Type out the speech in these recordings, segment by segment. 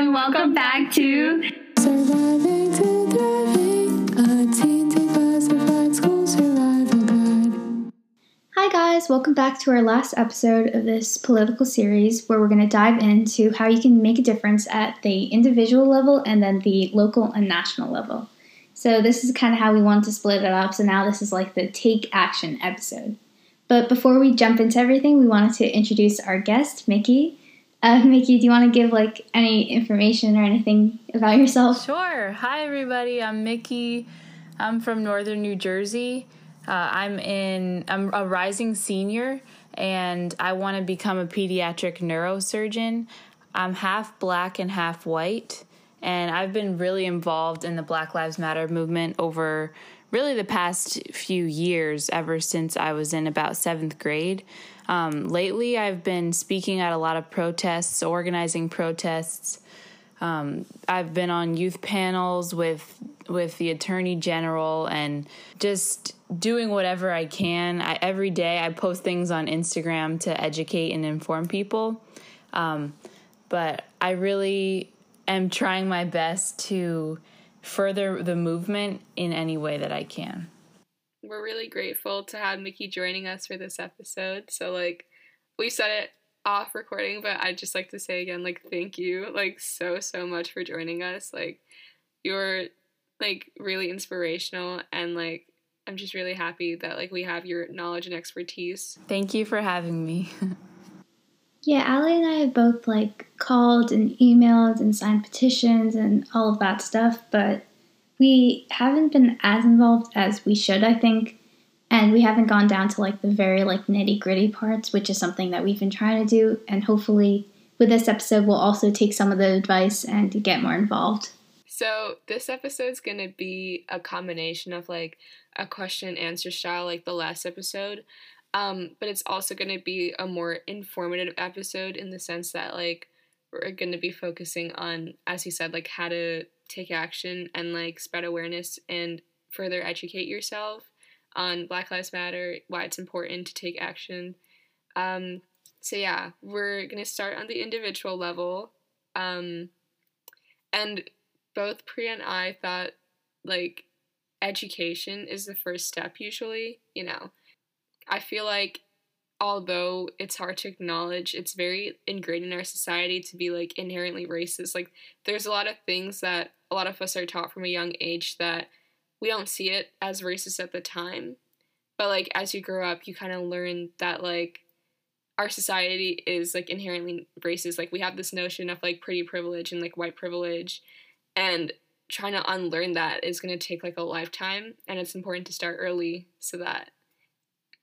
and welcome back to Surviving to Thriving, a teen declassified school survival guide. Hi guys, welcome back to our last episode of this political series where we're going to dive into how you can make a difference at the individual level and then the local and national level. So this is kind of how we want to split it up, so now this is like the take action episode. But before we jump into everything, we wanted to introduce our guest, Micki. Micki, do you want to give like any information or anything about yourself? Sure. Hi, everybody. I'm Micki. I'm from northern New Jersey. I'm a rising senior, and I want to become a pediatric neurosurgeon. I'm half black and half white, and I've been really involved in the Black Lives Matter movement over really the past few years, ever since I was in about 7th grade. Lately, I've been speaking at a lot of protests, organizing protests. I've been on youth panels with the Attorney General and just doing whatever I can. Every day, I post things on Instagram to educate and inform people. But I really am trying my best to further the movement in any way that I can. We're really grateful to have Micki joining us for this episode. So, like, we said it off recording, but I'd just like to say again, like, thank you, like, so much for joining us. Like, you're, like, really inspirational, and, like, I'm just really happy that, like, we have your knowledge and expertise. Thank you for having me. Yeah, Allie and I have both, like, called and emailed and signed petitions and all of that stuff, but we haven't been as involved as we should, I think, and we haven't gone down to, like, the very, like, nitty-gritty parts, which is something that we've been trying to do, and hopefully with this episode we'll also take some of the advice and get more involved. So this episode's going to be a combination of, like, a question and answer style like the last episode. But it's also going to be a more informative episode in the sense that, like, we're going to be focusing on, as you said, like, how to take action and, like, spread awareness and further educate yourself on Black Lives Matter, why it's important to take action. So, yeah, we're going to start on the individual level. And both Priya and I thought, like, education is the first step usually, you know. I feel like, although it's hard to acknowledge, it's very ingrained in our society to be, like, inherently racist. Like, there's a lot of things that a lot of us are taught from a young age that we don't see it as racist at the time. But, like, as you grow up, you kind of learn that, like, our society is, like, inherently racist. Like, we have this notion of, like, pretty privilege and, like, white privilege. And trying to unlearn that is going to take, like, a lifetime. And it's important to start early so that,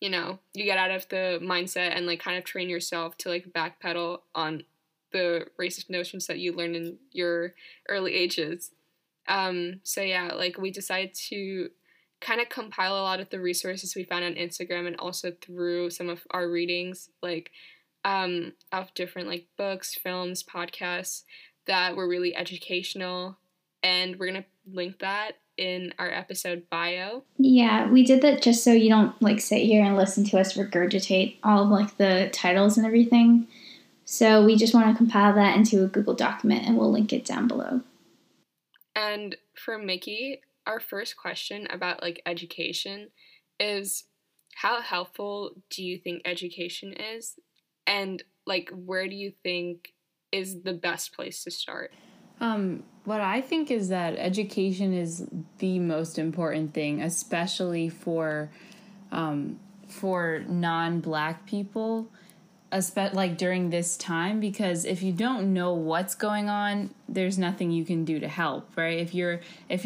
you know, you get out of the mindset and, like, kind of train yourself to, like, backpedal on the racist notions that you learned in your early ages. So, yeah, like, we decided to kind of compile a lot of the resources we found on Instagram and also through some of our readings, like, of different, like, books, films, podcasts that were really educational. And we're going to link that in our episode bio. Yeah, we did that just so you don't, like, sit here and listen to us regurgitate all of, like, the titles and everything. So we just want to compile that into a Google document, and we'll link it down below. And for Micki, our first question about, like, education is, how helpful do you think education is? And, like, where do you think is the best place to start? What I think is that education is the most important thing, especially for non-Black people, like during this time, because if you don't know what's going on, there's nothing you can do to help, right? If you're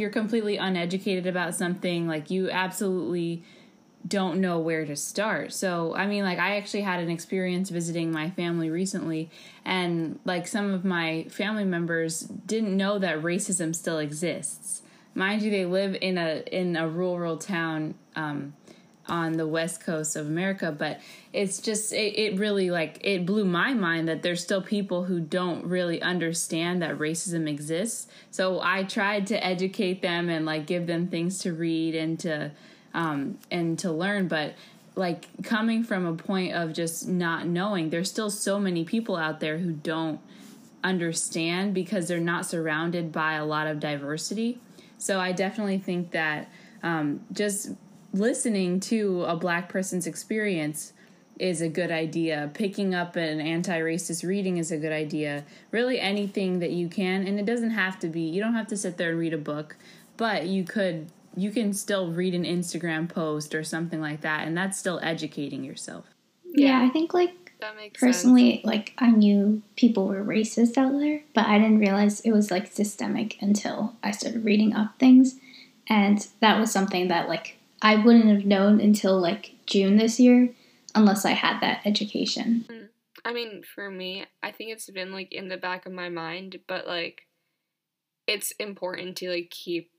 completely uneducated about something, like, you absolutely don't know where to start. So, I mean, like, I actually had an experience visiting my family recently, and, like, some of my family members didn't know that racism still exists. Mind you, they live in a rural town on the west coast of America, but it's just, it really, like, it blew my mind that there's still people who don't really understand that racism exists. So I tried to educate them and, like, give them things to read and to learn, but, like, coming from a point of just not knowing, there's still so many people out there who don't understand because they're not surrounded by a lot of diversity. So I definitely think that just listening to a Black person's experience is a good idea. Picking up an anti-racist reading is a good idea. Really anything that you can, and it doesn't have to be, you don't have to sit there and read a book, but you can still read an Instagram post or something like that, and that's still educating yourself. Yeah, I think that makes personally sense. I knew people were racist out there, but I didn't realize it was systemic until I started reading up things, and that was something that I wouldn't have known until June this year. Unless I had that education. I mean, for me, I think it's been in the back of my mind, but it's important to keep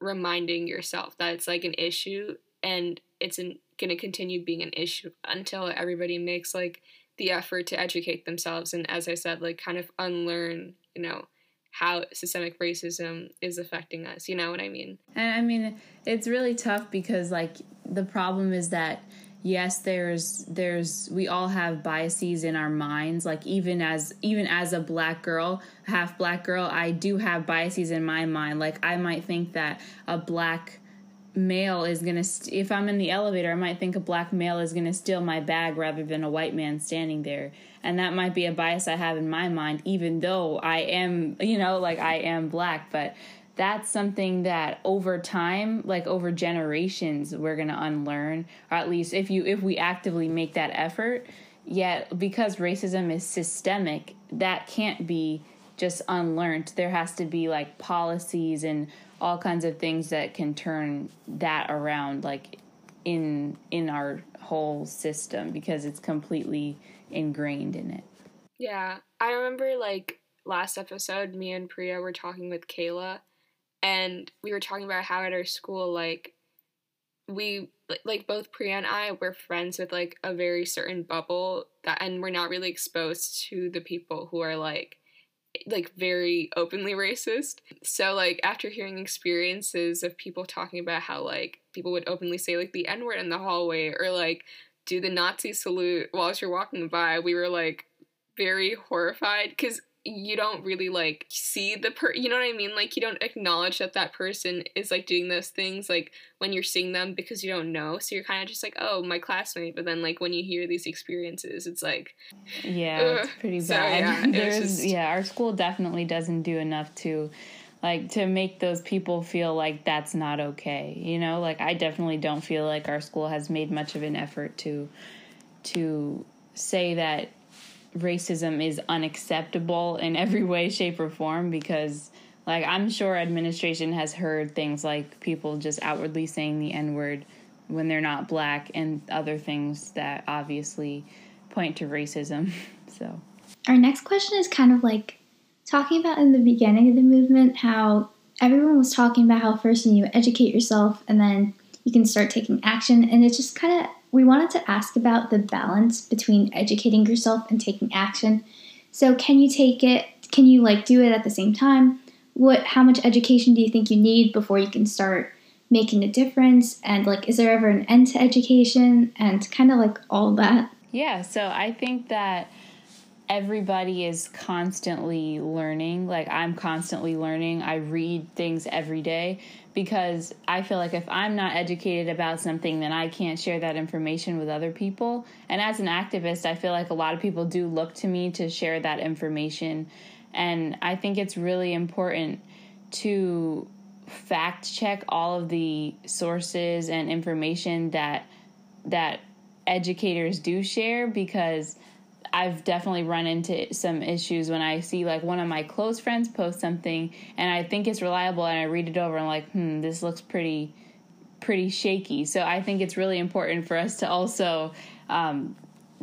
reminding yourself that it's an issue, and it's going to continue being an issue until everybody makes the effort to educate themselves, and as I said, kind of unlearn, how systemic racism is affecting us. You know what I mean? And I mean, it's really tough because the problem is that yes, there's we all have biases in our minds. Even as a Black girl, half Black girl, I do have biases in my mind. I might think that a Black male is going to, if I'm in the elevator, I might think a Black male is going to steal my bag rather than a white man standing there. And that might be a bias I have in my mind, even though I am, I am Black, but that's something that over time, over generations, we're going to unlearn, or at least if we actively make that effort. Yet because racism is systemic, that can't be just unlearned. There has to be policies and all kinds of things that can turn that around, in our whole system, because it's completely ingrained in it. Yeah, I remember last episode, me and Priya were talking with Kayla, and we were talking about how at our school, we, both Priya and I were friends with, a very certain bubble, and we're not really exposed to the people who are, very openly racist. So, after hearing experiences of people talking about how, people would openly say, the N-word in the hallway, or, do the Nazi salute whilst you're walking by, we were, very horrified, because you don't really, see the you know what I mean? You don't acknowledge that person is, doing those things, when you're seeing them, because you don't know. So you're kind of just oh, my classmate. But then, when you hear these experiences, it's yeah, it's pretty bad. So, yeah, our school definitely doesn't do enough to, to make those people feel that's not okay, I definitely don't feel our school has made much of an effort to say that racism is unacceptable in every way, shape, or form, because I'm sure administration has heard things like people just outwardly saying the N-word when they're not Black, and other things that obviously point to racism. So our next question is kind of talking about in the beginning of the movement how everyone was talking about how first you educate yourself and then you can start taking action, and it's just kind of, we wanted to ask about the balance between educating yourself and taking action. So can you do it at the same time? How much education do you think you need before you can start making a difference? And is there ever an end to education, and kind of all that? Yeah, so I think that everybody is constantly learning. I'm constantly learning. I read things every day, because I feel if I'm not educated about something, then I can't share that information with other people. And as an activist, I feel a lot of people do look to me to share that information. And I think it's really important to fact check all of the sources and information that educators do share, because I've definitely run into some issues when I see one of my close friends post something and I think it's reliable, and I read it over and I'm this looks pretty shaky. So I think it's really important for us to also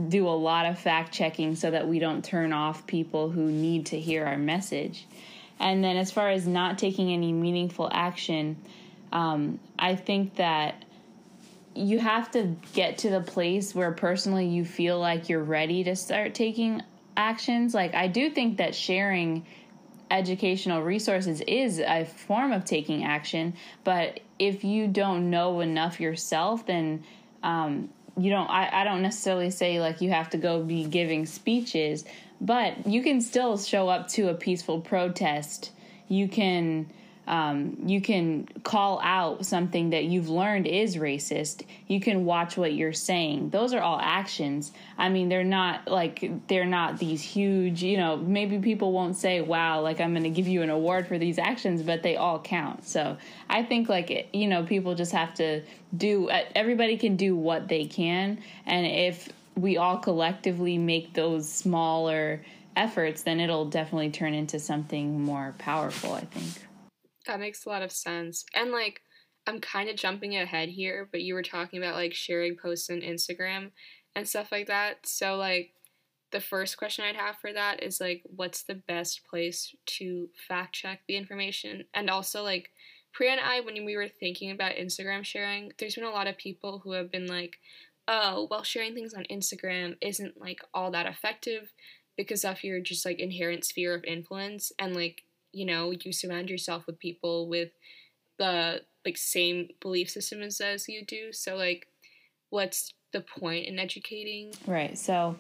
do a lot of fact checking so that we don't turn off people who need to hear our message. And then as far as not taking any meaningful action, I think that you have to get to the place where personally you feel you're ready to start taking actions. I do think that sharing educational resources is a form of taking action, but if you don't know enough yourself, then I don't necessarily say you have to go be giving speeches, But you can still show up to a peaceful protest. You can call out something that you've learned is racist. You can watch what you're saying. Those are all actions. I mean, they're not these huge, you know, maybe people won't say, wow, like I'm going to give you an award for these actions, but they all count. So I think like, you know, people just have to do, everybody can do what they can. And if we all collectively make those smaller efforts, then it'll definitely turn into something more powerful, I think. That makes a lot of sense. And, like, I'm kind of jumping ahead here, but you were talking about, like, sharing posts on Instagram and stuff like that. So, like, the first question I'd have for that is, like, what's the best place to fact-check the information? And also, like, Priya and I, when we were thinking about Instagram sharing, there's been a lot of people who have been like, oh, well, sharing things on Instagram isn't, like, all that effective because of your just, like, inherent sphere of influence and, like, you know, you surround yourself with people with the, like, same belief system as you do. So, like, what's the point in educating? Right. So,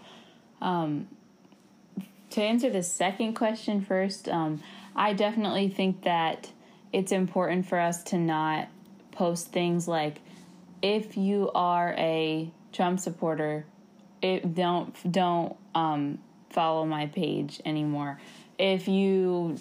to answer the second question first, I definitely think that it's important for us to not post things like, if you are a Trump supporter, don't follow my page anymore. If you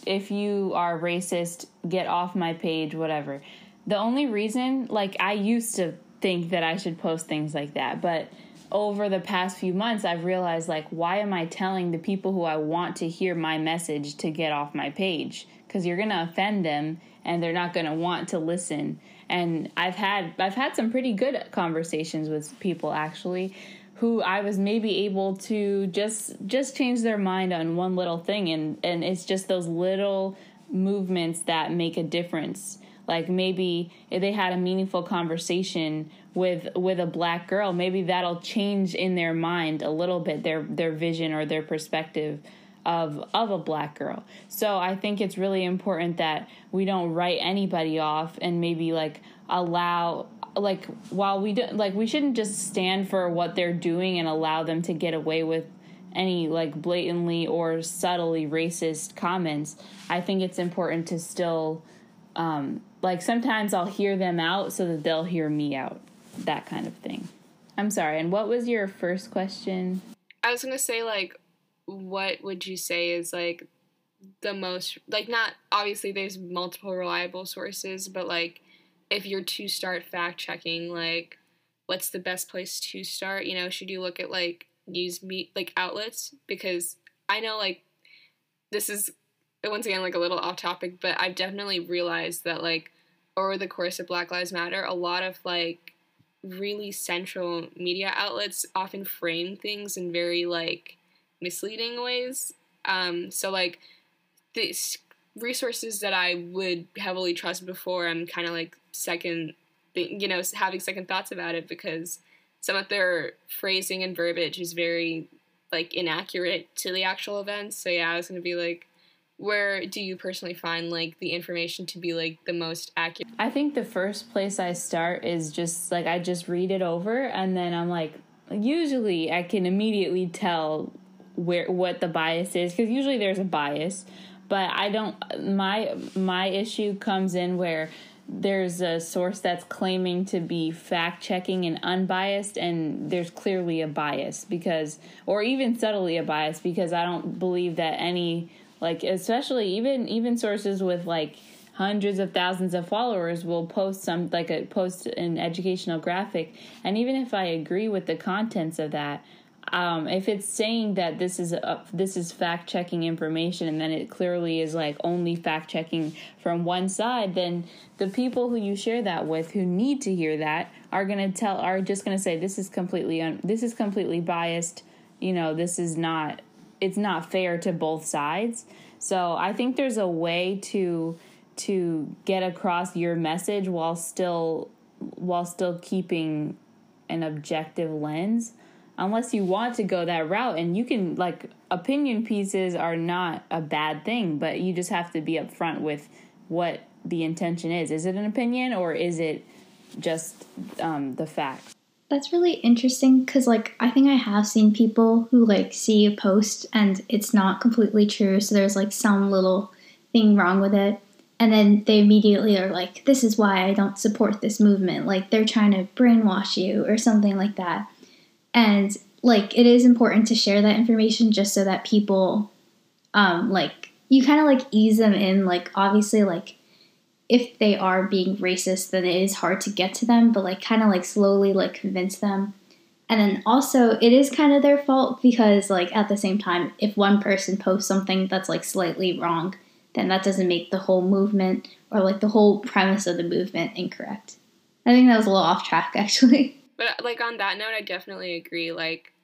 are racist, get off my page, whatever. The only reason, like, I used to think that I should post things like that, but over the past few months, I've realized, like, why am I telling the people who I want to hear my message to get off my page? Because you're going to offend them, and they're not going to want to listen. And I've had some pretty good conversations with people, actually, who I was maybe able to just change their mind on one little thing. And it's just those little movements that make a difference. Like, maybe if they had a meaningful conversation with a black girl, maybe that'll change in their mind a little bit, their vision or their perspective of a black girl. So I think it's really important that we don't write anybody off, and maybe, like, allow, like, while we do, like, we shouldn't just stand for what they're doing and allow them to get away with any, like, blatantly or subtly racist comments. I think it's important to still, like, sometimes I'll hear them out so that they'll hear me out, that kind of thing. I'm sorry, and what was your first question? I was going to say, like, what would you say is, like, the most, like, not, obviously there's multiple reliable sources, but, like, if you're to start fact-checking, like, what's the best place to start? You know, should you look at, like, like, outlets? Because I know, like, this is, once again, like, a little off-topic, but I've definitely realized that, like, over the course of Black Lives Matter, a lot of, like, really central media outlets often frame things in very, like, misleading ways. So, like, these resources that I would heavily trust before, I'm kind of, like, having second thoughts about it, because some of their phrasing and verbiage is very, like, inaccurate to the actual events. So, yeah, I was going to be like, where do you personally find, like, the information to be, like, the most accurate? I think the first place I start is just, like, I just read it over, and then I'm like, usually I can immediately tell what the bias is, because usually there's a bias, but I don't, my issue comes in where there's a source that's claiming to be fact-checking and unbiased, and there's clearly a bias, because, or even subtly a bias, because I don't believe that any, like, especially even sources with, like, hundreds of thousands of followers will post post an educational graphic, and even if I agree with the contents of that, if it's saying that this is fact-checking information, and then it clearly is, like, only fact-checking from one side, then the people who you share that with, who need to hear that, are just gonna say, this is completely biased. You know, it's not fair to both sides. So I think there's a way to get across your message while still keeping an objective lens. Unless you want to go that route, and you can, like, opinion pieces are not a bad thing, but you just have to be upfront with what the intention is. Is it an opinion, or is it just the facts? That's really interesting because, like, I think I have seen people who, like, see a post and it's not completely true. So there's, like, some little thing wrong with it. And then they immediately are like, this is why I don't support this movement. Like, they're trying to brainwash you or something like that. And, like, it is important to share that information just so that people, like, you kind of, like, ease them in. Like, obviously, like, if they are being racist, then it is hard to get to them, but, like, kind of, like, slowly, like, convince them. And then also, it is kind of their fault because, like, at the same time, if one person posts something that's, like, slightly wrong, then that doesn't make the whole movement or, like, the whole premise of the movement incorrect. I think that was a little off track, actually. But, like, on that note, I definitely agree. Like,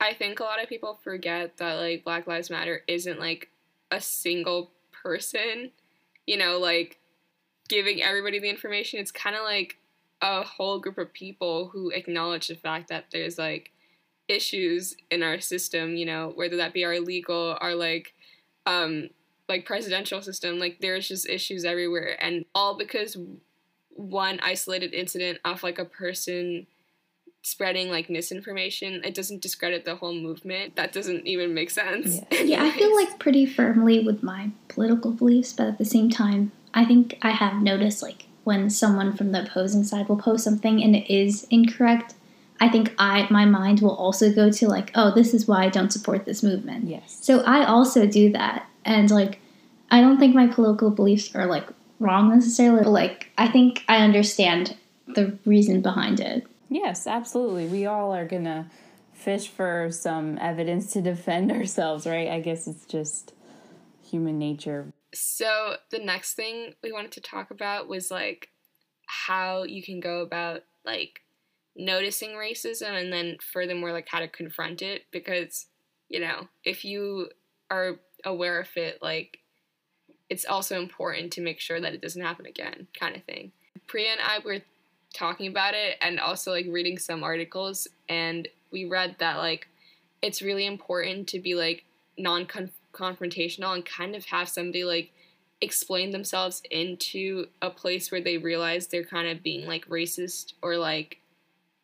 I think a lot of people forget that, like, Black Lives Matter isn't, like, a single person, you know, like, giving everybody the information. It's kind of like a whole group of people who acknowledge the fact that there's, like, issues in our system, you know, whether that be our legal, our, like presidential system. Like, there's just issues everywhere, and all because one isolated incident of, like, a person spreading, like, misinformation, it doesn't discredit the whole movement. That doesn't even make sense. Yeah, I feel, like, pretty firmly with my political beliefs, but at the same time, I think I have noticed, like, when someone from the opposing side will post something and it is incorrect, I think my mind will also go to, like, oh, this is why I don't support this movement. Yes. So I also do that. And, like, I don't think my political beliefs are, like, wrong necessarily, but, like, I think I understand the reason behind it. Yes, absolutely. We all are going to fish for some evidence to defend ourselves, right? I guess it's just human nature. So the next thing we wanted to talk about was, like, how you can go about, like, noticing racism and then furthermore, like, how to confront it. Because, you know, if you are aware of it, like, it's also important to make sure that it doesn't happen again, kind of thing. Priya and I were talking about it and also, like, reading some articles, and we read that, like, it's really important to be, like, non-confrontational and kind of have somebody, like, explain themselves into a place where they realize they're kind of being, like, racist or, like,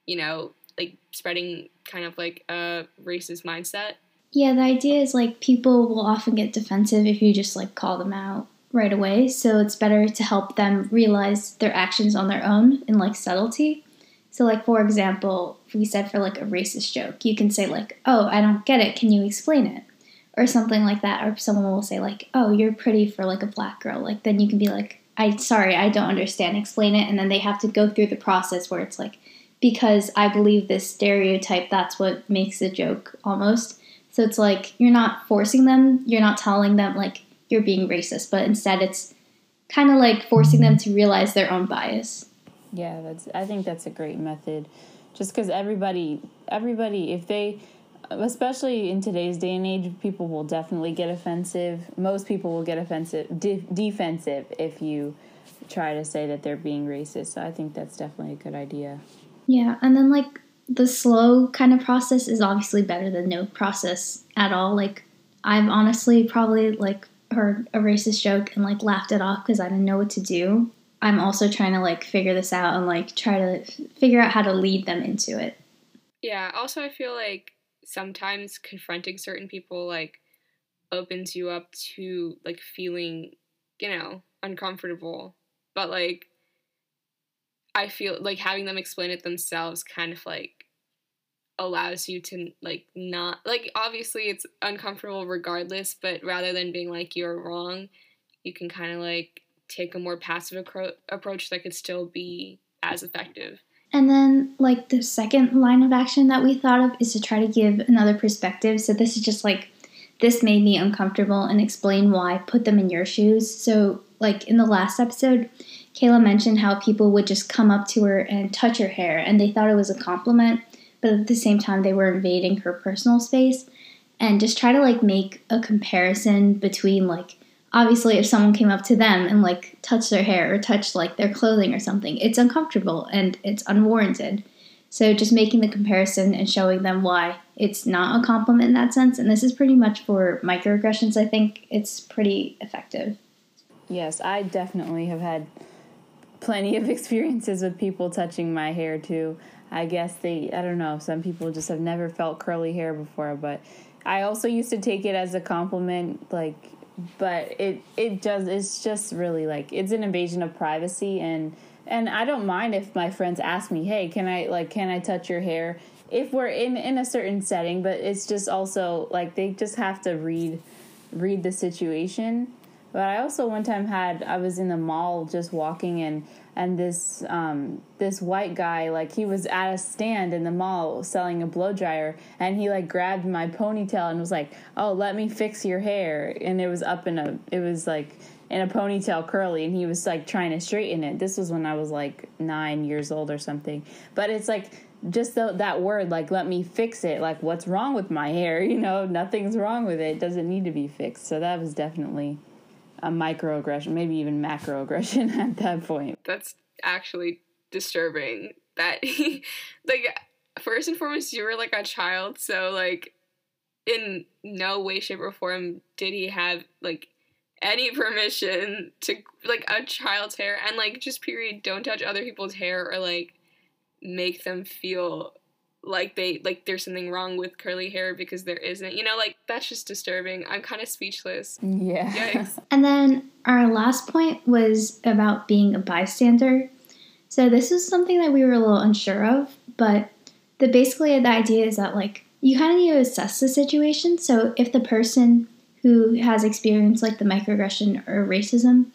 you know, like, spreading kind of, like, a racist mindset. Yeah, the idea is, like, people will often get defensive if you just, like, call them out right away, so it's better to help them realize their actions on their own in, like, subtlety. So, like, for example, we said for, like, a racist joke, you can say, like, oh, I don't get it, can you explain it? Or something like that. Or someone will say, like, oh, you're pretty for, like, a black girl. Like, then you can be like, sorry, I don't understand. Explain it. And then they have to go through the process where it's like, because I believe this stereotype, that's what makes a joke almost. So it's like, you're not forcing them. You're not telling them, like, you're being racist. But instead, it's kind of like forcing them to realize their own bias. Yeah, I think that's a great method. Just because everybody, if they... especially in today's day and age, people will definitely get offensive. Most people will get defensive if you try to say that they're being racist. So I think that's definitely a good idea. Yeah, and then, like, the slow kind of process is obviously better than no process at all. Like, I've honestly probably, like, heard a racist joke and, like, laughed it off because I didn't know what to do. I'm also trying to, like, figure this out and, like, try to figure out how to lead them into it. Yeah, also I feel like sometimes confronting certain people, like, opens you up to, like, feeling, you know, uncomfortable. But, like, I feel like having them explain it themselves kind of, like, allows you to, like, not, like, obviously it's uncomfortable regardless, but rather than being like, you're wrong, you can kind of, like, take a more passive approach that could still be as effective. And then, like, the second line of action that we thought of is to try to give another perspective. So this is just, like, this made me uncomfortable and explain why, put them in your shoes. So, like, in the last episode, Kayla mentioned how people would just come up to her and touch her hair, and they thought it was a compliment, but at the same time, they were invading her personal space. And just try to, like, make a comparison between, like, obviously, if someone came up to them and, like, touched their hair or touched, like, their clothing or something, it's uncomfortable and it's unwarranted. So just making the comparison and showing them why it's not a compliment in that sense. And this is pretty much for microaggressions. I think it's pretty effective. Yes, I definitely have had plenty of experiences with people touching my hair, too. I guess I don't know, some people just have never felt curly hair before, but I also used to take it as a compliment, like, but it's just really, like, it's an invasion of privacy, and I don't mind if my friends ask me, hey, can I touch your hair? If we're in a certain setting, but it's just also, like, they just have to read the situation. But I also one time I was in the mall just walking and this this white guy, like, he was at a stand in the mall selling a blow dryer, and he, like, grabbed my ponytail and was like, oh, let me fix your hair. And it was in a ponytail curly, and he was, like, trying to straighten it. This was when I was, like, 9 years old or something. But it's, like, just that word, like, let me fix it. Like, what's wrong with my hair? You know, nothing's wrong with it. It doesn't need to be fixed. So that was definitely a microaggression, maybe even macroaggression at that point. That's actually disturbing that, like, first and foremost, you were, like, a child. So, like, in no way, shape, or form did he have, like, any permission to, like, a child's hair. And, like, just period, don't touch other people's hair or, like, make them feel like they, like, there's something wrong with curly hair because there isn't, you know, like, that's just disturbing. I'm kind of speechless. Yeah. Yikes. And then our last point was about being a bystander. So this is something that we were a little unsure of, but the idea is that, like, you kind of need to assess the situation. So if the person who has experienced, like, the microaggression or racism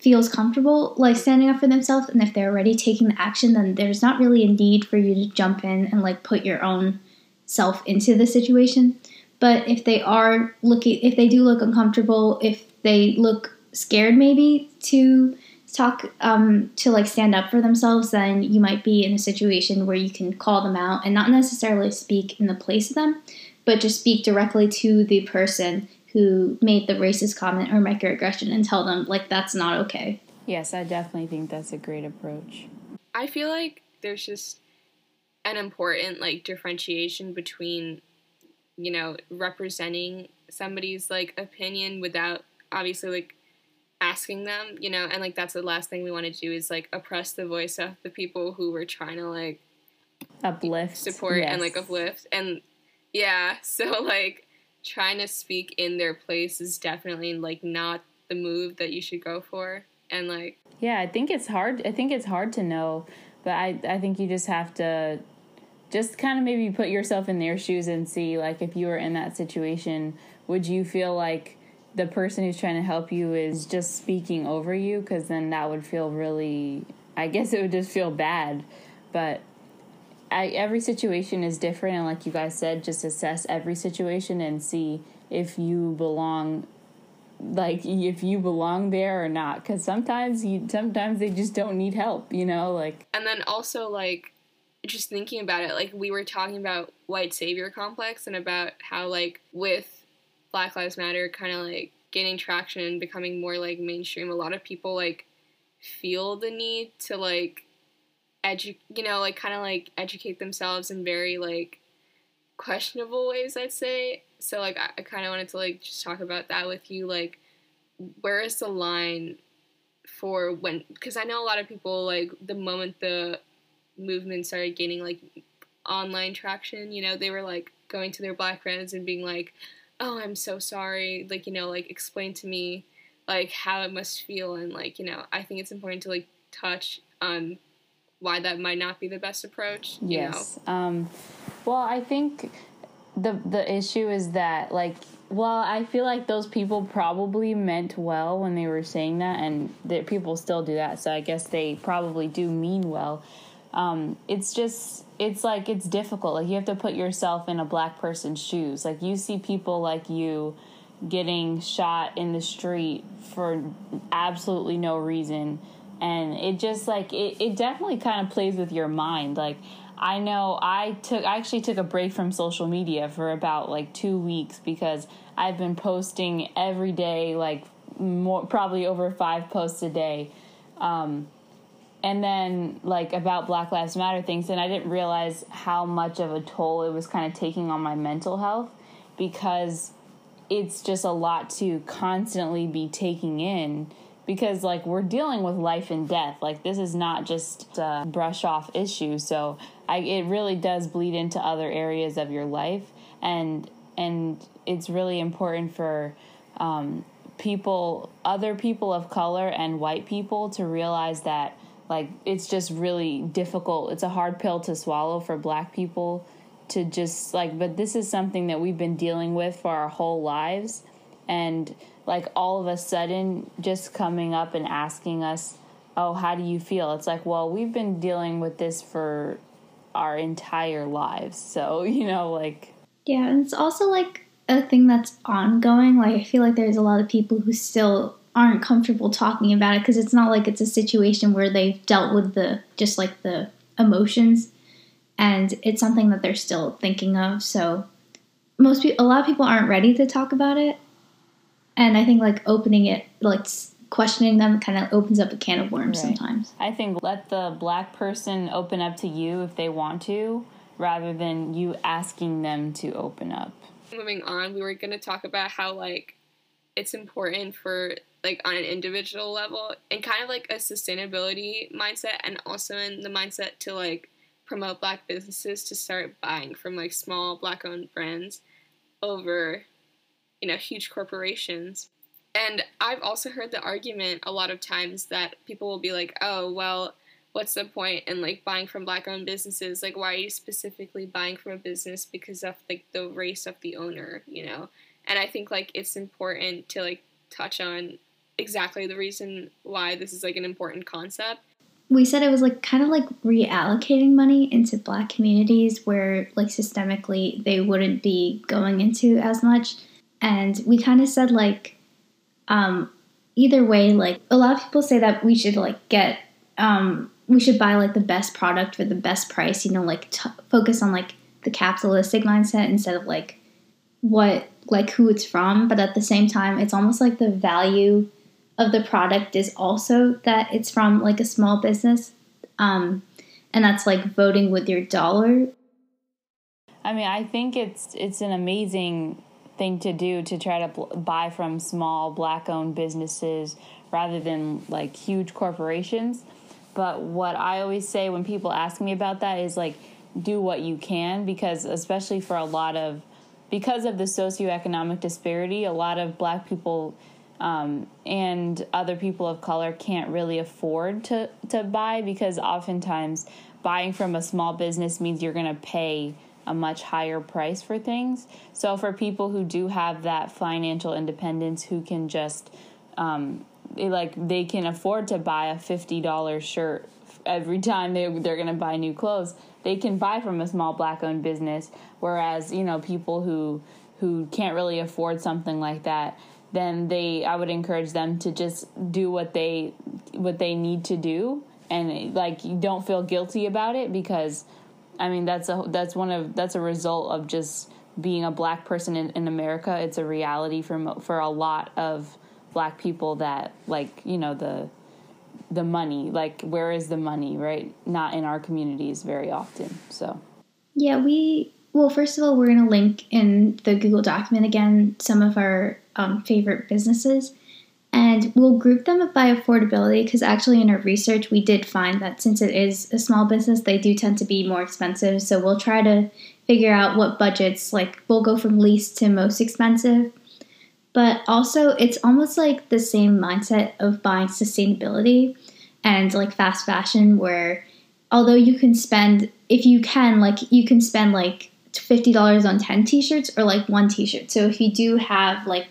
feels comfortable, like, standing up for themselves, and if they're already taking the action, then there's not really a need for you to jump in and, like, put your own self into the situation. But if they are if they do look uncomfortable, if they look scared maybe to talk, to, like, stand up for themselves, then you might be in a situation where you can call them out and not necessarily speak in the place of them, but just speak directly to the person who made the racist comment or microaggression and tell them, like, that's not okay. Yes, I definitely think that's a great approach. I feel like there's just an important, like, differentiation between, you know, representing somebody's, like, opinion without obviously, like, asking them, you know, and, like, that's the last thing we want to do is, like, oppress the voice of the people who we're trying to, like, uplift, support, yes, and, like, uplift. And, yeah, so, like, trying to speak in their place is definitely, like, not the move that you should go for. And, like, yeah, I think it's hard to know, but I think you just have to just kind of maybe put yourself in their shoes and see, like, if you were in that situation, would you feel like the person who's trying to help you is just speaking over you? Because then that would feel really, I guess it would just feel bad. But every situation is different, and like you guys said, just assess every situation and see if you belong, like, if you belong there or not, because sometimes they just don't need help, you know, like. And then also, like, just thinking about it, like, we were talking about white savior complex and about how, like, with Black Lives Matter kind of, like, gaining traction and becoming more, like, mainstream, a lot of people, like, feel the need to, like, educate themselves in very, like, questionable ways, I'd say. So, like, I kind of wanted to, like, just talk about that with you. Like, where is the line for when, because I know a lot of people, like, the moment the movement started gaining, like, online traction, you know, they were, like, going to their Black friends and being like, oh, I'm so sorry, like, you know, like, explain to me, like, how it must feel. And, like, you know, I think it's important to, like, touch on why that might not be the best approach, you yes know? Well, I think the issue is that, like, well, I feel like those people probably meant well when they were saying that, and that people still do that, so I guess they probably do mean well. It's just, it's like, it's difficult, like, you have to put yourself in a Black person's shoes. Like, you see people like you getting shot in the street for absolutely no reason. And it just, like, it definitely kind of plays with your mind. Like, I know I actually took a break from social media for about, like, 2 weeks because I've been posting every day, like, more, probably over 5 posts a day. And then, like, about Black Lives Matter things. And I didn't realize how much of a toll it was kind of taking on my mental health, because it's just a lot to constantly be taking in. because, like, we're dealing with life and death. Like, this is not just a brush-off issue. So it really does bleed into other areas of your life. And it's really important for people, other people of color and white people, to realize that, like, it's just really difficult. It's a hard pill to swallow for Black people to just, like, but this is something that we've been dealing with for our whole lives. And, like, all of a sudden just coming up and asking us, oh, how do you feel? It's like, well, we've been dealing with this for our entire lives. So, you know, like... Yeah, and it's also, like, a thing that's ongoing. Like, I feel like there's a lot of people who still aren't comfortable talking about it, because it's not like it's a situation where they've dealt with the, just, like, the emotions, and it's something that they're still thinking of. So a lot of people aren't ready to talk about it, and I think, like, opening it, like, questioning them kind of opens up a can of worms sometimes. I think let the Black person open up to you if they want to, rather than you asking them to open up. Moving on, we were going to talk about how, like, it's important for, like, on an individual level and kind of, like, a sustainability mindset, and also in the mindset to, like, promote Black businesses to start buying from, like, small Black-owned brands over, you know, huge corporations. And I've also heard the argument a lot of times that people will be like, oh, well, what's the point in, like, buying from Black-owned businesses? Like, why are you specifically buying from a business because of, like, the race of the owner, you know? And I think, like, it's important to, like, touch on exactly the reason why this is, like, an important concept. We said it was, like, kind of, like, reallocating money into Black communities where, like, systemically they wouldn't be going into as much. And we kind of said, like, either way, like, a lot of people say that we should, like, get... we should buy, like, the best product for the best price, you know, like, focus on, like, the capitalistic mindset instead of, like, what, like, who it's from. But at the same time, it's almost like the value of the product is also that it's from, like, a small business. And that's, like, voting with your dollar. I mean, I think it's an amazing thing to do, to try to buy from small Black-owned businesses rather than, like, huge corporations. But what I always say when people ask me about that is, like, do what you can, because especially for because of the socioeconomic disparity, a lot of Black people and other people of color can't really afford to buy, because oftentimes buying from a small business means you're going to pay a much higher price for things. So for people who do have that financial independence, who can just... they can afford to buy a $50 shirt every time they're going to buy new clothes. They can buy from a small Black-owned business, whereas, you know, people who can't really afford something like that, then I would encourage them to just do what they need to do, and, like, you don't feel guilty about it, because, I mean, that's a result of just being a Black person in America. It's a reality for a lot of Black people that, like, you know, the money, like, where is the money, right? Not in our communities very often. So yeah, first of all, we're going to link in the Google document again some of our favorite businesses, and we'll group them by affordability, because actually in our research we did find that since it is a small business, they do tend to be more expensive. So we'll try to figure out what budgets, like, we'll go from least to most expensive. But also, it's almost like the same mindset of buying sustainability and, like, fast fashion, where although you can spend, if you can, like, you can spend, like, $50 on 10 t-shirts or, like, one t-shirt. So if you do have, like,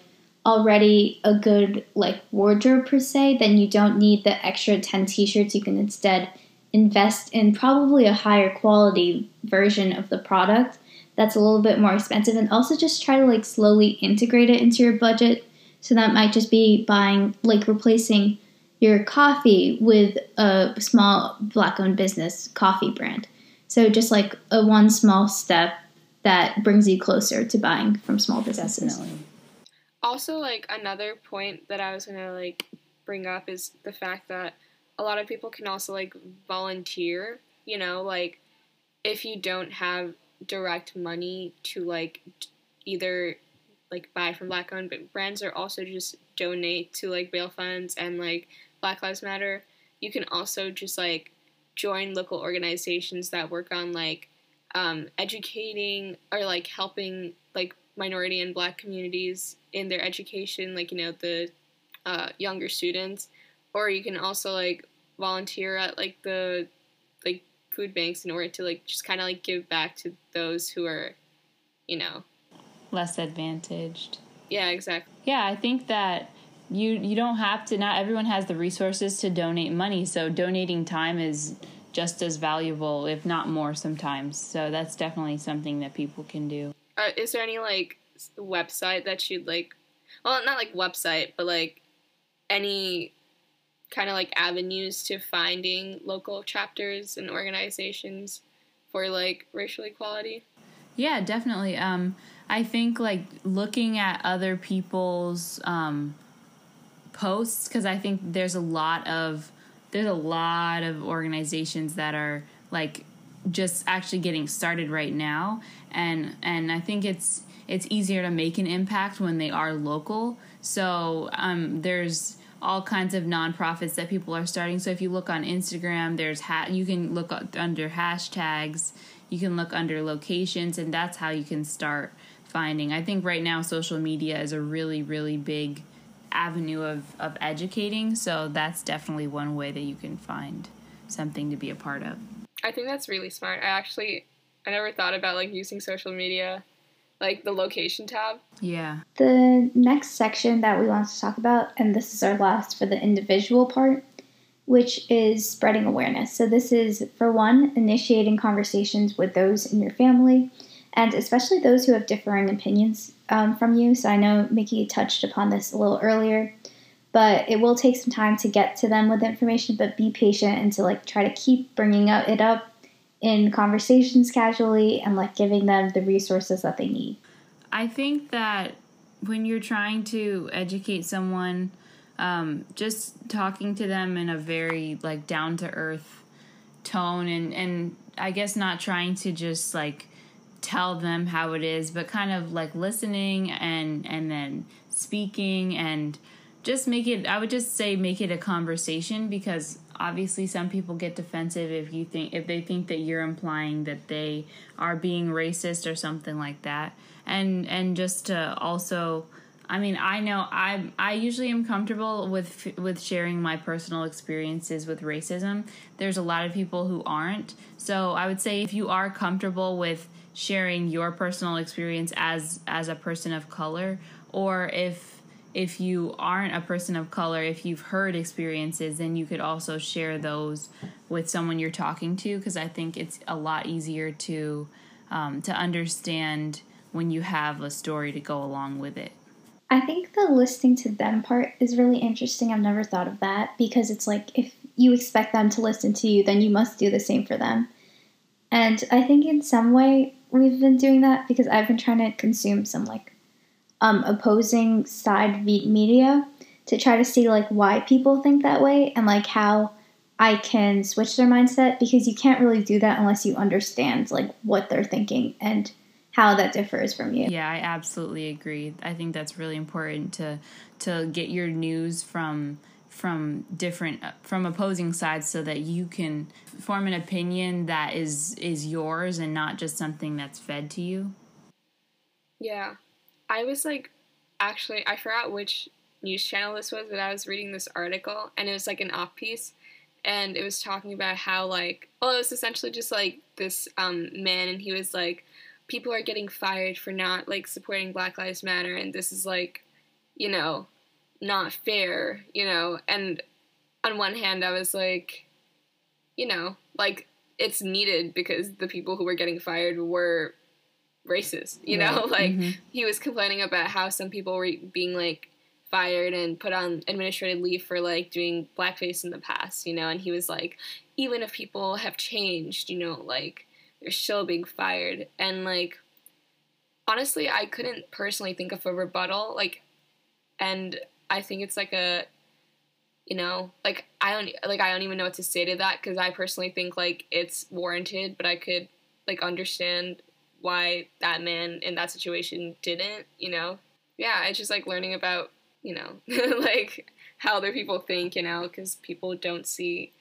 already a good, like, wardrobe per se, then you don't need the extra 10 t-shirts. You can instead invest in probably a higher quality version of the product that's a little bit more expensive, and also just try to, like, slowly integrate it into your budget. So that might just be buying, like, replacing your coffee with a small Black-owned business coffee brand. So just, like, a one small step that brings you closer to buying from small businesses. Definitely. Also, like, another point that I was going to, like, bring up is the fact that a lot of people can also, like, volunteer, you know, like, if you don't have direct money to, like, either, like, buy from Black-owned brands or also just donate to, like, bail funds and, like, Black Lives Matter. You can also just, like, join local organizations that work on, like, educating or, like, helping, like, minority and Black communities in their education, like, you know, the younger students. Or you can also, like, volunteer at, like, the, like, food banks in order to, like, just kind of, like, give back to those who are, you know, less advantaged. Yeah, exactly. Yeah, I think that you don't have to, not everyone has the resources to donate money, so donating time is just as valuable, if not more sometimes. So that's definitely something that people can do. Is there any, like, website that you'd, like, well, not, like, website, but, like, any kind of, like, avenues to finding local chapters and organizations for, like, racial equality? Yeah, definitely. I think, like, looking at other people's posts, because I think there's a lot of organizations that are, like, just actually getting started right now, and I think it's easier to make an impact when they are local. So there's all kinds of nonprofits that people are starting. So if you look on Instagram, there's you can look under hashtags. You can look under locations, and that's how you can start finding. I think right now social media is a really, really big avenue of educating, so that's definitely one way that you can find something to be a part of. I think that's really smart. I never thought about, like, using social media, like, the location tab. Yeah. The next section that we want to talk about, and this is our last for the individual part, which is spreading awareness. So this is, for one, initiating conversations with those in your family, and especially those who have differing opinions from you. So I know Micki touched upon this a little earlier, but it will take some time to get to them with information, but be patient and to, like, try to keep bringing it up in conversations casually and, like, giving them the resources that they need. I think that when you're trying to educate someone, just talking to them in a very, like, down-to-earth tone, and I guess not trying to just, like, tell them how it is, but kind of, like, listening and then speaking, and just make it a conversation, because obviously some people get defensive if they think that you're implying that they are being racist or something like that. And just to also, I mean, I know I usually am comfortable with sharing my personal experiences with racism. There's a lot of people who aren't. So I would say if you are comfortable with sharing your personal experience as a person of color, or if you aren't a person of color, if you've heard experiences, then you could also share those with someone you're talking to, because I think it's a lot easier to understand when you have a story to go along with it. I think the listening to them part is really interesting. I've never thought of that, because it's like, if you expect them to listen to you, then you must do the same for them. And I think in some way we've been doing that, because I've been trying to consume some, like, opposing side media to try to see, like, why people think that way and, like, how I can switch their mindset, because you can't really do that unless you understand, like, what they're thinking and how that differs from you. Yeah, I absolutely agree. I think that's really important to get your news from opposing sides, so that you can form an opinion that is yours and not just something that's fed to you. Yeah. I was, like, actually, I forgot which news channel this was, but I was reading this article, and it was, like, an op piece, and it was talking about how, like, well, it was essentially just, like, this man, and he was, like, people are getting fired for not, like, supporting Black Lives Matter, and this is, like, you know, not fair, you know. And on one hand, I was like, you know, like, it's needed, because the people who were getting fired were racist, you know, right. Like, mm-hmm. He was complaining about how some people were being, like, fired and put on administrative leave for, like, doing blackface in the past, you know, and he was like, even if people have changed, you know, like, you're still being fired. And, like, honestly, I couldn't personally think of a rebuttal, like, and I think it's, like, a, you know, like, I don't even know what to say to that, because I personally think, like, it's warranted, but I could, like, understand why that man in that situation didn't, you know? Yeah, it's just, like, learning about you know, like how other people think, you know, because people don't see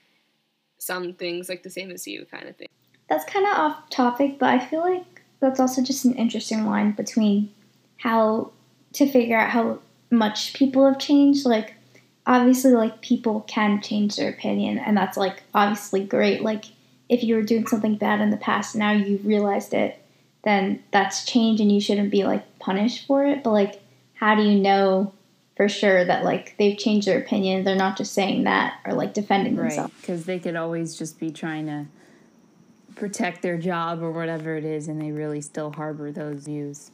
some things like the same as you kind of thing. That's kind of off topic, but I feel like that's also just an interesting line between how to figure out how much people have changed. Like, obviously, like, people can change their opinion, and that's, like, obviously great. Like, if you were doing something bad in the past, now you realized it, then that's change, and you shouldn't be, like, punished for it. But, like, how do you know for sure that, like, they've changed their opinion? They're not just saying that or, like, defending themselves. Right, because they could always just be trying to protect their job or whatever it is, and they really still harbor those views.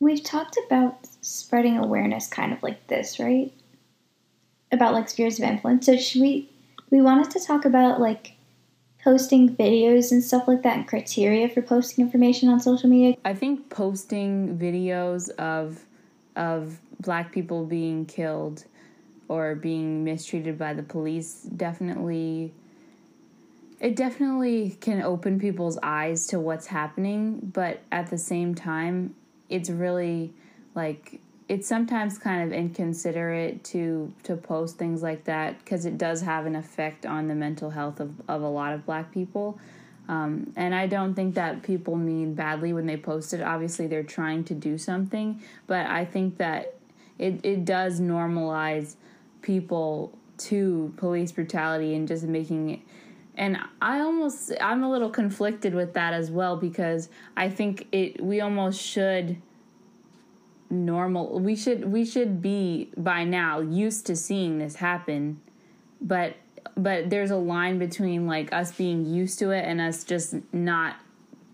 We've talked about spreading awareness kind of like this, right? About, like, spheres of influence. So should we wanted to talk about, like, posting videos and stuff like that and criteria for posting information on social media. I think posting videos of black people being killed or being mistreated by the police definitely can open people's eyes to what's happening, but at the same time, it's really, like, it's sometimes kind of inconsiderate to post things like that, because it does have an effect on the mental health of a lot of black people. And I don't think that people mean badly when they post it. Obviously, they're trying to do something. But I think that it does normalize people to police brutality and just making it. And I'm a little conflicted with that as well, because I think we almost should normal. We should be by now used to seeing this happen, but there's a line between, like, us being used to it and us just not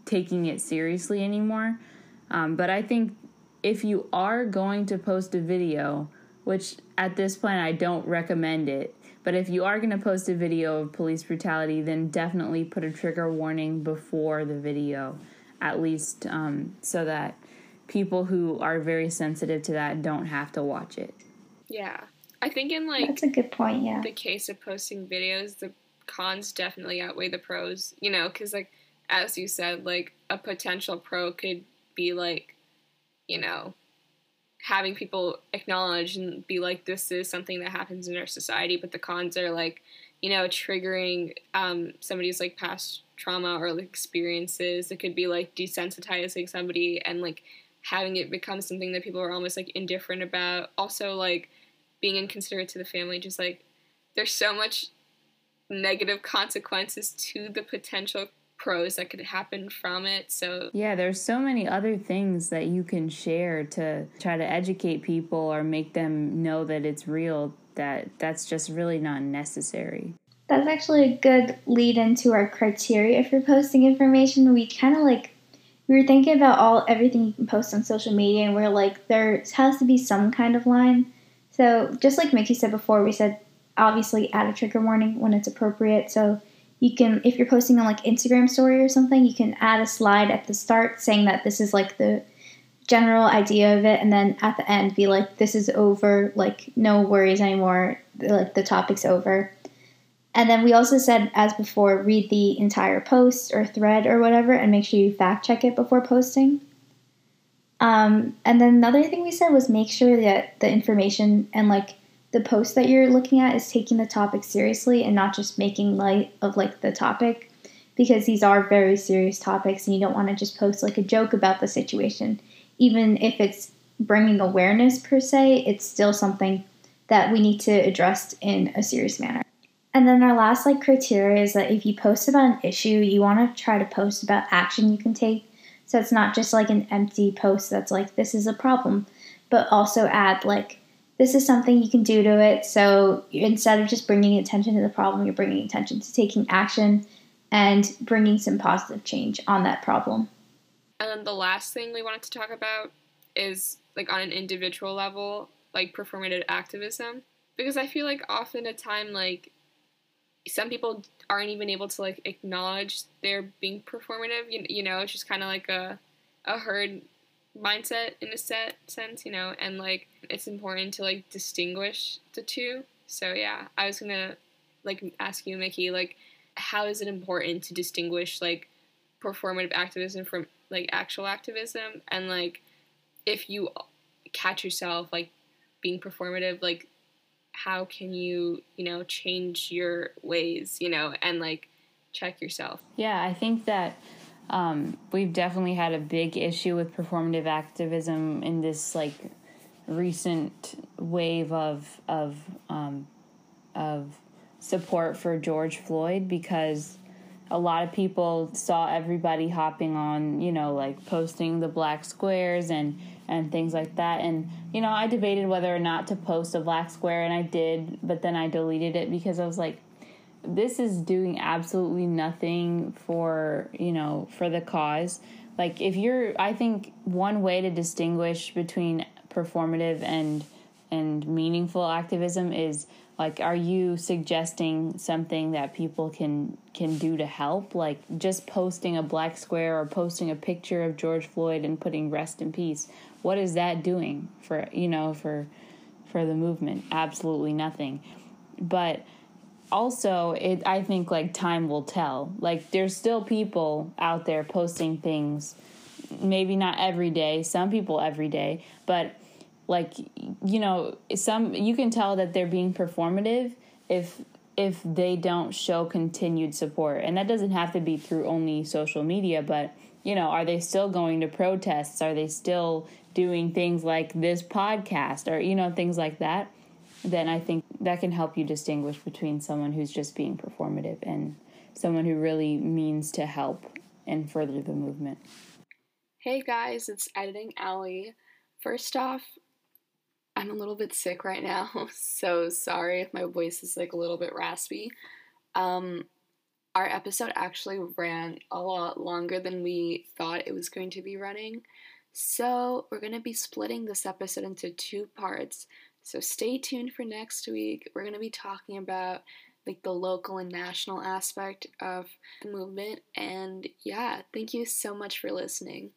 taking it seriously anymore. But I think if you are going to post a video, which at this point I don't recommend it, but if you are going to post a video of police brutality, then definitely put a trigger warning before the video, at least, so that people who are very sensitive to that don't have to watch it. Yeah. I think in, like, that's a good point, yeah. The case of posting videos, the cons definitely outweigh the pros, you know, because, like, as you said, like, a potential pro could be, like, you know, having people acknowledge and be like, this is something that happens in our society, but the cons are, like, you know, triggering somebody's, like, past trauma or, like, experiences. It could be, like, desensitizing somebody and, like, having it become something that people are almost, like, indifferent about. Also, like, being inconsiderate to the family, just, like, there's so much negative consequences to the potential pros that could happen from it. So yeah, there's so many other things that you can share to try to educate people or make them know that it's real, that's just really not necessary. That's actually a good lead into our criteria for posting information. We kind of, like, we were thinking about everything you can post on social media, and we're like, there has to be some kind of line. So just like Micki said before, we said obviously add a trigger warning when it's appropriate. So you can, if you're posting on, like, Instagram story or something, you can add a slide at the start saying that this is, like, the general idea of it, and then at the end be like, this is over, like, no worries anymore, like, the topic's over. And then we also said, as before, read the entire post or thread or whatever, and make sure you fact check it before posting. And then another thing we said was make sure that the information and, like, the post that you're looking at is taking the topic seriously and not just making light of, like, the topic, because these are very serious topics, and you don't want to just post, like, a joke about the situation. Even if it's bringing awareness per se, it's still something that we need to address in a serious manner. And then our last, like, criteria is that if you post about an issue, you want to try to post about action you can take. So it's not just, like, an empty post that's like, this is a problem, but also add, like, this is something you can do to it. So instead of just bringing attention to the problem, you're bringing attention to taking action and bringing some positive change on that problem. And then the last thing we wanted to talk about is, like, on an individual level, like, performative activism. Because I feel like often a time, like, some people aren't even able to, like, acknowledge they're being performative. You know, it's just kind of like a herd mindset in a set sense, you know, and, like, it's important to, like, distinguish the two. So yeah, I was gonna like ask you, Micki, like how is it important to distinguish like performative activism from like actual activism? And like if you catch yourself like being performative, like how can you, you know, change your ways, you know, and like check yourself? Yeah, I think that we've definitely had a big issue with performative activism in this like recent wave of support for George Floyd, because a lot of people saw everybody hopping on, you know, like posting the black squares and things like that. And, you know, I debated whether or not to post a black square, and I did, but then I deleted it because I was like, this is doing absolutely nothing for, you know, for the cause. Like if you're, I think one way to distinguish between performative and meaningful activism is like, are you suggesting something that people can do to help? Like just posting a black square or posting a picture of George Floyd and putting rest in peace. What is that doing for, you know, for the movement? Absolutely nothing. But also, I think like time will tell. Like there's still people out there posting things, maybe not every day, some people every day, but like, you know, some, you can tell that they're being performative if they don't show continued support. And that doesn't have to be through only social media, but, you know, are they still going to protests? Are they still doing things like this podcast or, you know, things like that? Then I think that can help you distinguish between someone who's just being performative and someone who really means to help and further the movement. Hey guys, it's Editing Allie. First off, I'm a little bit sick right now, so sorry if my voice is like a little bit raspy. Our episode actually ran a lot longer than we thought it was going to be running, so we're going to be splitting this episode into two parts. So stay tuned for next week. We're going to be talking about like the local and national aspect of the movement, and yeah, thank you so much for listening.